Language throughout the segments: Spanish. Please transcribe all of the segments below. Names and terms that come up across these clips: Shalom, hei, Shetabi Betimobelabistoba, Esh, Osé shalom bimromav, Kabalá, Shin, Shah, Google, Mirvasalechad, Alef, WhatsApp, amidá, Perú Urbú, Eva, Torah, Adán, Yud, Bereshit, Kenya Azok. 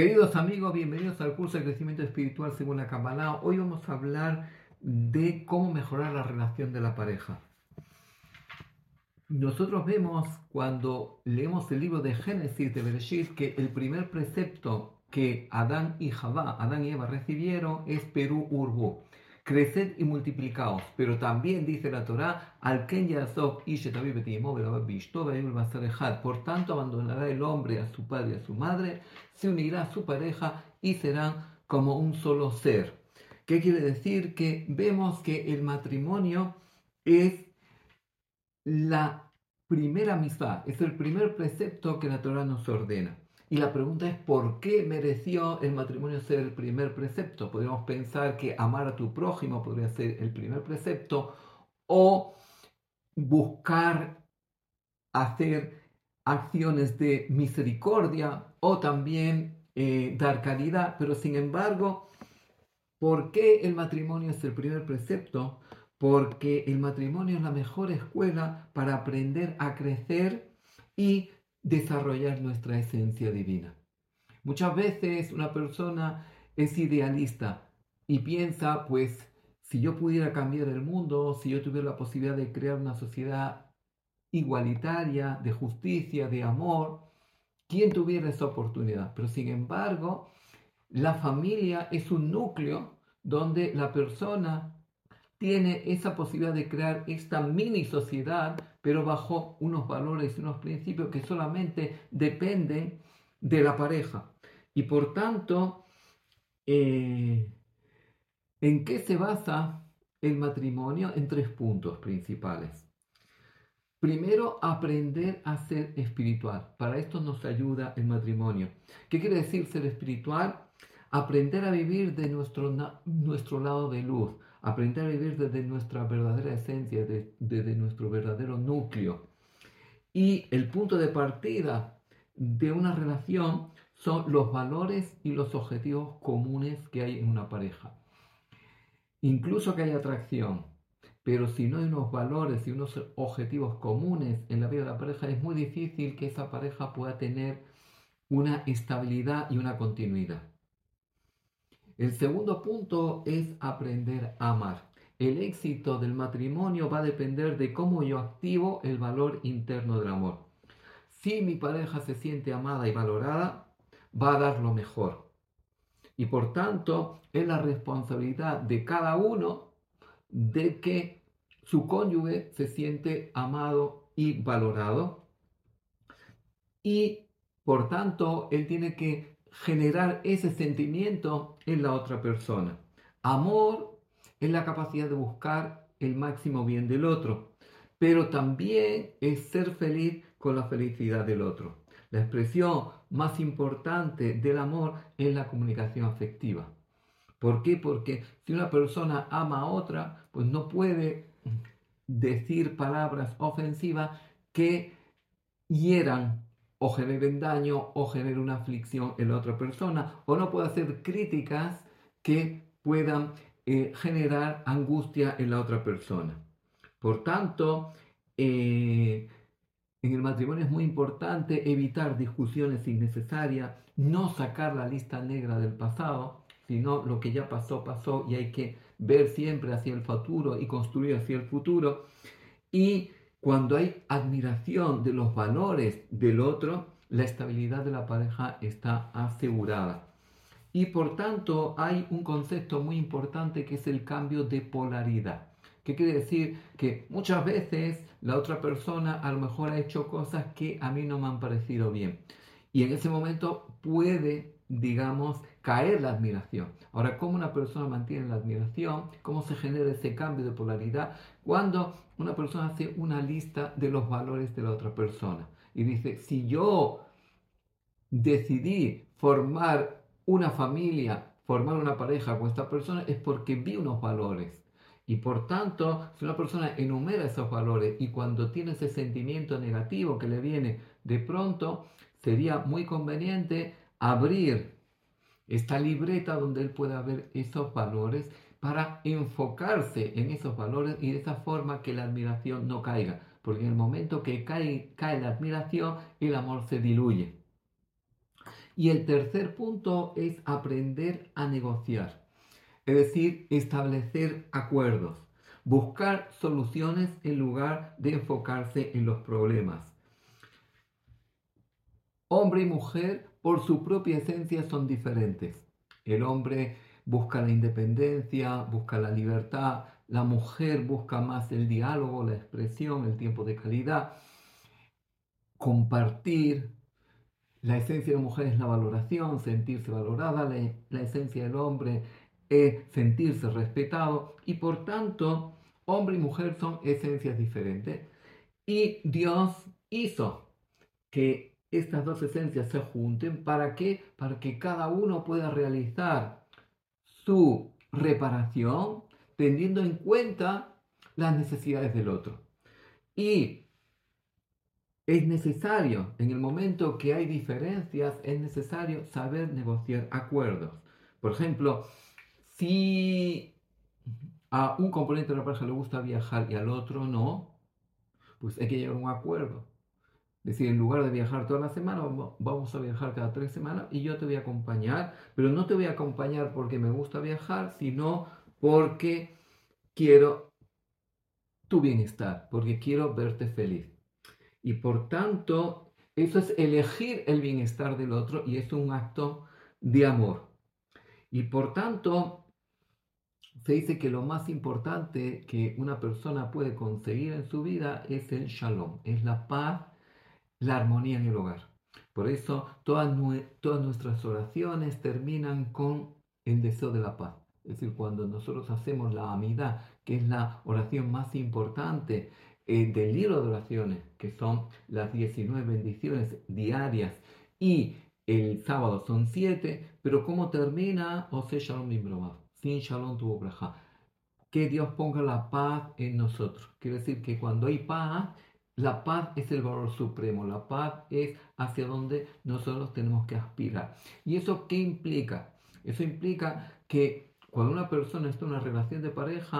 Queridos amigos, bienvenidos al curso de crecimiento espiritual según la Kabalá. Hoy vamos a hablar de cómo mejorar la relación de la pareja. Nosotros vemos cuando leemos el libro de Génesis de Bereshit que el primer precepto que Adán y Eva recibieron es Perú Urbú. Creced y multiplicaos, pero también dice la Torah, al Kenya Azok y Shetabi Betimobelabistoba y Mirvasalechad. Por tanto, abandonará el hombre a su padre y a su madre, se unirá a su pareja y serán como un solo ser. ¿Qué quiere decir? Que vemos que el matrimonio es la primera misá, es el primer precepto que la Torah nos ordena. Y la pregunta es, ¿por qué mereció el matrimonio ser el primer precepto? Podríamos pensar que amar a tu prójimo podría ser el primer precepto, o buscar hacer acciones de misericordia, o también dar caridad. Pero sin embargo, ¿por qué el matrimonio es el primer precepto? Porque el matrimonio es la mejor escuela para aprender a crecer y desarrollar nuestra esencia divina. Muchas veces una persona es idealista y piensa, pues, si yo pudiera cambiar el mundo, si yo tuviera la posibilidad de crear una sociedad igualitaria, de justicia, de amor, ¿quién tuviera esa oportunidad? Pero sin embargo, la familia es un núcleo donde la persona tiene esa posibilidad de crear esta mini sociedad, pero bajo unos valores y unos principios que solamente dependen de la pareja. Y por tanto, ¿en qué se basa el matrimonio? En tres puntos principales. Primero, aprender a ser espiritual. Para esto nos ayuda el matrimonio. ¿Qué quiere decir ser espiritual? Aprender a vivir de nuestro lado de luz. Aprender a vivir desde nuestra verdadera esencia, desde nuestro verdadero núcleo. Y el punto de partida de una relación son los valores y los objetivos comunes que hay en una pareja. Incluso que haya atracción, pero si no hay unos valores y unos objetivos comunes en la vida de la pareja, es muy difícil que esa pareja pueda tener una estabilidad y una continuidad. El segundo punto es aprender a amar. El éxito del matrimonio va a depender de cómo yo activo el valor interno del amor. Si mi pareja se siente amada y valorada, va a dar lo mejor. Y por tanto, es la responsabilidad de cada uno de que su cónyuge se siente amado y valorado. Y por tanto, él tiene que generar ese sentimiento en la otra persona. Amor es la capacidad de buscar el máximo bien del otro, pero también es ser feliz con la felicidad del otro. La expresión más importante del amor es la comunicación afectiva. ¿Por qué? Porque si una persona ama a otra, pues no puede decir palabras ofensivas que hieran o generen daño o generen una aflicción en la otra persona, o no puede hacer críticas que puedan generar angustia en la otra persona. Por tanto, en el matrimonio es muy importante evitar discusiones innecesarias, no sacar la lista negra del pasado, sino lo que ya pasó, pasó, y hay que ver siempre hacia el futuro y construir hacia el futuro. Y cuando hay admiración de los valores del otro, la estabilidad de la pareja está asegurada. Y por tanto, hay un concepto muy importante que es el cambio de polaridad. ¿Qué quiere decir? Que muchas veces la otra persona a lo mejor ha hecho cosas que a mí no me han parecido bien. Y en ese momento puede, digamos, caer la admiración. Ahora, ¿cómo una persona mantiene la admiración? ¿Cómo se genera ese cambio de polaridad? Cuando una persona hace una lista de los valores de la otra persona y dice, si yo decidí formar una familia, formar una pareja con esta persona, es porque vi unos valores. Y por tanto, si una persona enumera esos valores y cuando tiene ese sentimiento negativo que le viene de pronto, sería muy conveniente abrir esta libreta donde él pueda ver esos valores para enfocarse en esos valores y de esa forma que la admiración no caiga. Porque en el momento que cae la admiración, el amor se diluye. Y el tercer punto es aprender a negociar, es decir, establecer acuerdos, buscar soluciones en lugar de enfocarse en los problemas. Hombre y mujer, por su propia esencia, son diferentes. El hombre busca la independencia, busca la libertad. La mujer busca más el diálogo, la expresión, el tiempo de calidad, compartir. La esencia de la mujer es la valoración, sentirse valorada. La esencia del hombre es sentirse respetado. Y por tanto, hombre y mujer son esencias diferentes. Y Dios hizo que estas dos esencias se junten. ¿Para qué? Para que cada uno pueda realizar su reparación teniendo en cuenta las necesidades del otro. Y es necesario, en el momento que hay diferencias, es necesario saber negociar acuerdos. Por ejemplo, si a un componente de la pareja le gusta viajar y al otro no, pues hay que llegar a un acuerdo. Es decir, en lugar de viajar toda la semana, vamos a viajar cada 3 semanas y yo te voy a acompañar, pero no te voy a acompañar porque me gusta viajar, sino porque quiero tu bienestar, porque quiero verte feliz. Y por tanto, eso es elegir el bienestar del otro y es un acto de amor. Y por tanto, se dice que lo más importante que una persona puede conseguir en su vida es el shalom, es la paz, la armonía en el hogar. Por eso, todas nuestras oraciones terminan con el deseo de la paz. Es decir, cuando nosotros hacemos la amidá, que es la oración más importante del libro de oraciones, que son las 19 bendiciones diarias y el sábado son 7, pero ¿cómo termina? Osé shalom bimromav, Shin shalom tu braja. Que Dios ponga la paz en nosotros. Quiere decir que cuando hay paz, la paz es el valor supremo, la paz es hacia donde nosotros tenemos que aspirar. ¿Y eso qué implica? Eso implica que cuando una persona está en una relación de pareja,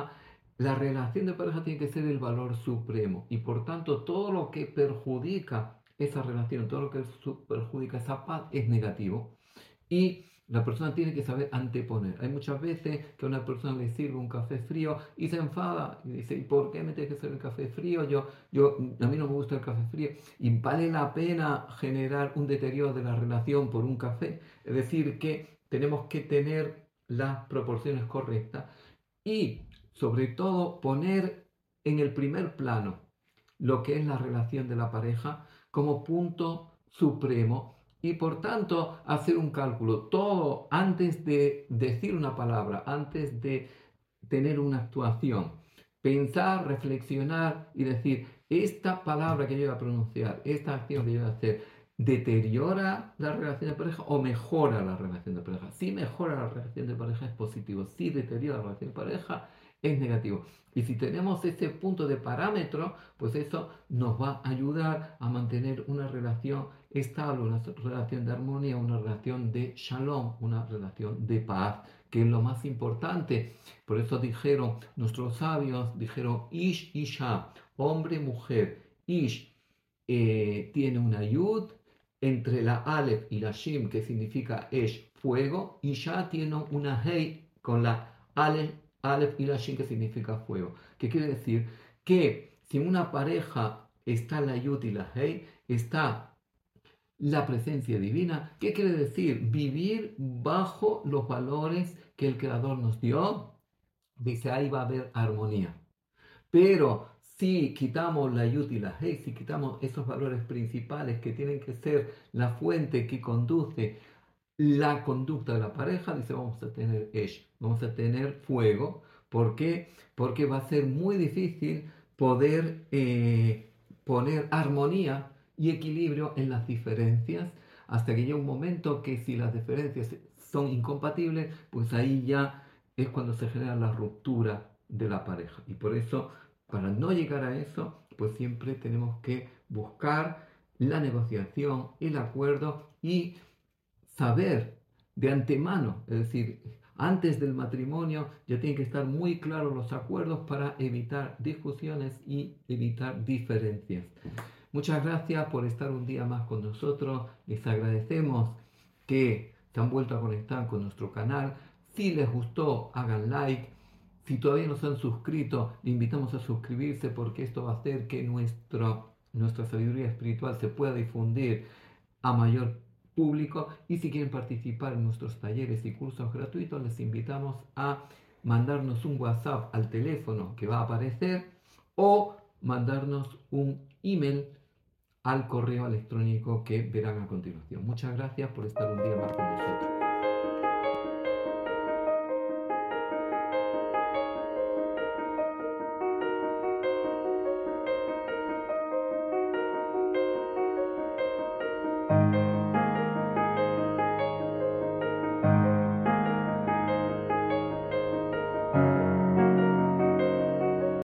la relación de pareja tiene que ser el valor supremo. Y por tanto, todo lo que perjudica esa relación, todo lo que perjudica esa paz es negativo. Y la persona tiene que saber anteponer. Hay muchas veces que a una persona le sirve un café frío y se enfada. Y dice, ¿y por qué me tienes que servir el café frío? A mí no me gusta el café frío. Y vale la pena generar un deterioro de la relación por un café. Es decir, que tenemos que tener las proporciones correctas y sobre todo poner en el primer plano lo que es la relación de la pareja como punto supremo y por tanto hacer un cálculo todo antes de decir una palabra, antes de tener una actuación, pensar, reflexionar y decir esta palabra que yo voy a pronunciar, esta acción que yo voy a hacer, ¿deteriora la relación de pareja o mejora la relación de pareja? Si mejora la relación de pareja es positivo, si deteriora la relación de pareja es negativo. Y si tenemos ese punto de parámetro, pues eso nos va a ayudar a mantener una relación estable, una relación de armonía, una relación de shalom, una relación de paz, que es lo más importante. Por eso dijeron nuestros sabios, dijeron Ish y Shah, hombre y mujer. Ish tiene una Yud entre la Alef y la Shin, que significa Esh, fuego, y Shah tiene una hei con la Alef y la Shin, que significa fuego. ¿Qué quiere decir? Que si en una pareja está la Yud y la hei, está la presencia divina. ¿Qué quiere decir? Vivir bajo los valores que el Creador nos dio. Dice, ahí va a haber armonía. Pero si quitamos la Yud y la hei, si quitamos esos valores principales que tienen que ser la fuente que conduce la conducta de la pareja, dice vamos a tener Esh, vamos a tener fuego. ¿Por qué? Porque va a ser muy difícil poder poner armonía y equilibrio en las diferencias, hasta que llega un momento que si las diferencias son incompatibles, pues ahí ya es cuando se genera la ruptura de la pareja. Y por eso, para no llegar a eso, pues siempre tenemos que buscar la negociación, el acuerdo y saber de antemano, es decir, antes del matrimonio ya tienen que estar muy claros los acuerdos para evitar discusiones y evitar diferencias. Muchas gracias por estar un día más con nosotros, les agradecemos que se han vuelto a conectar con nuestro canal. Si les gustó, hagan like. Si todavía no se han suscrito, les invitamos a suscribirse, porque esto va a hacer que nuestra sabiduría espiritual se pueda difundir a mayor público. Y si quieren participar en nuestros talleres y cursos gratuitos, les invitamos a mandarnos un WhatsApp al teléfono que va a aparecer, o mandarnos un email al correo electrónico que verán a continuación. Muchas gracias por estar un día más con nosotros.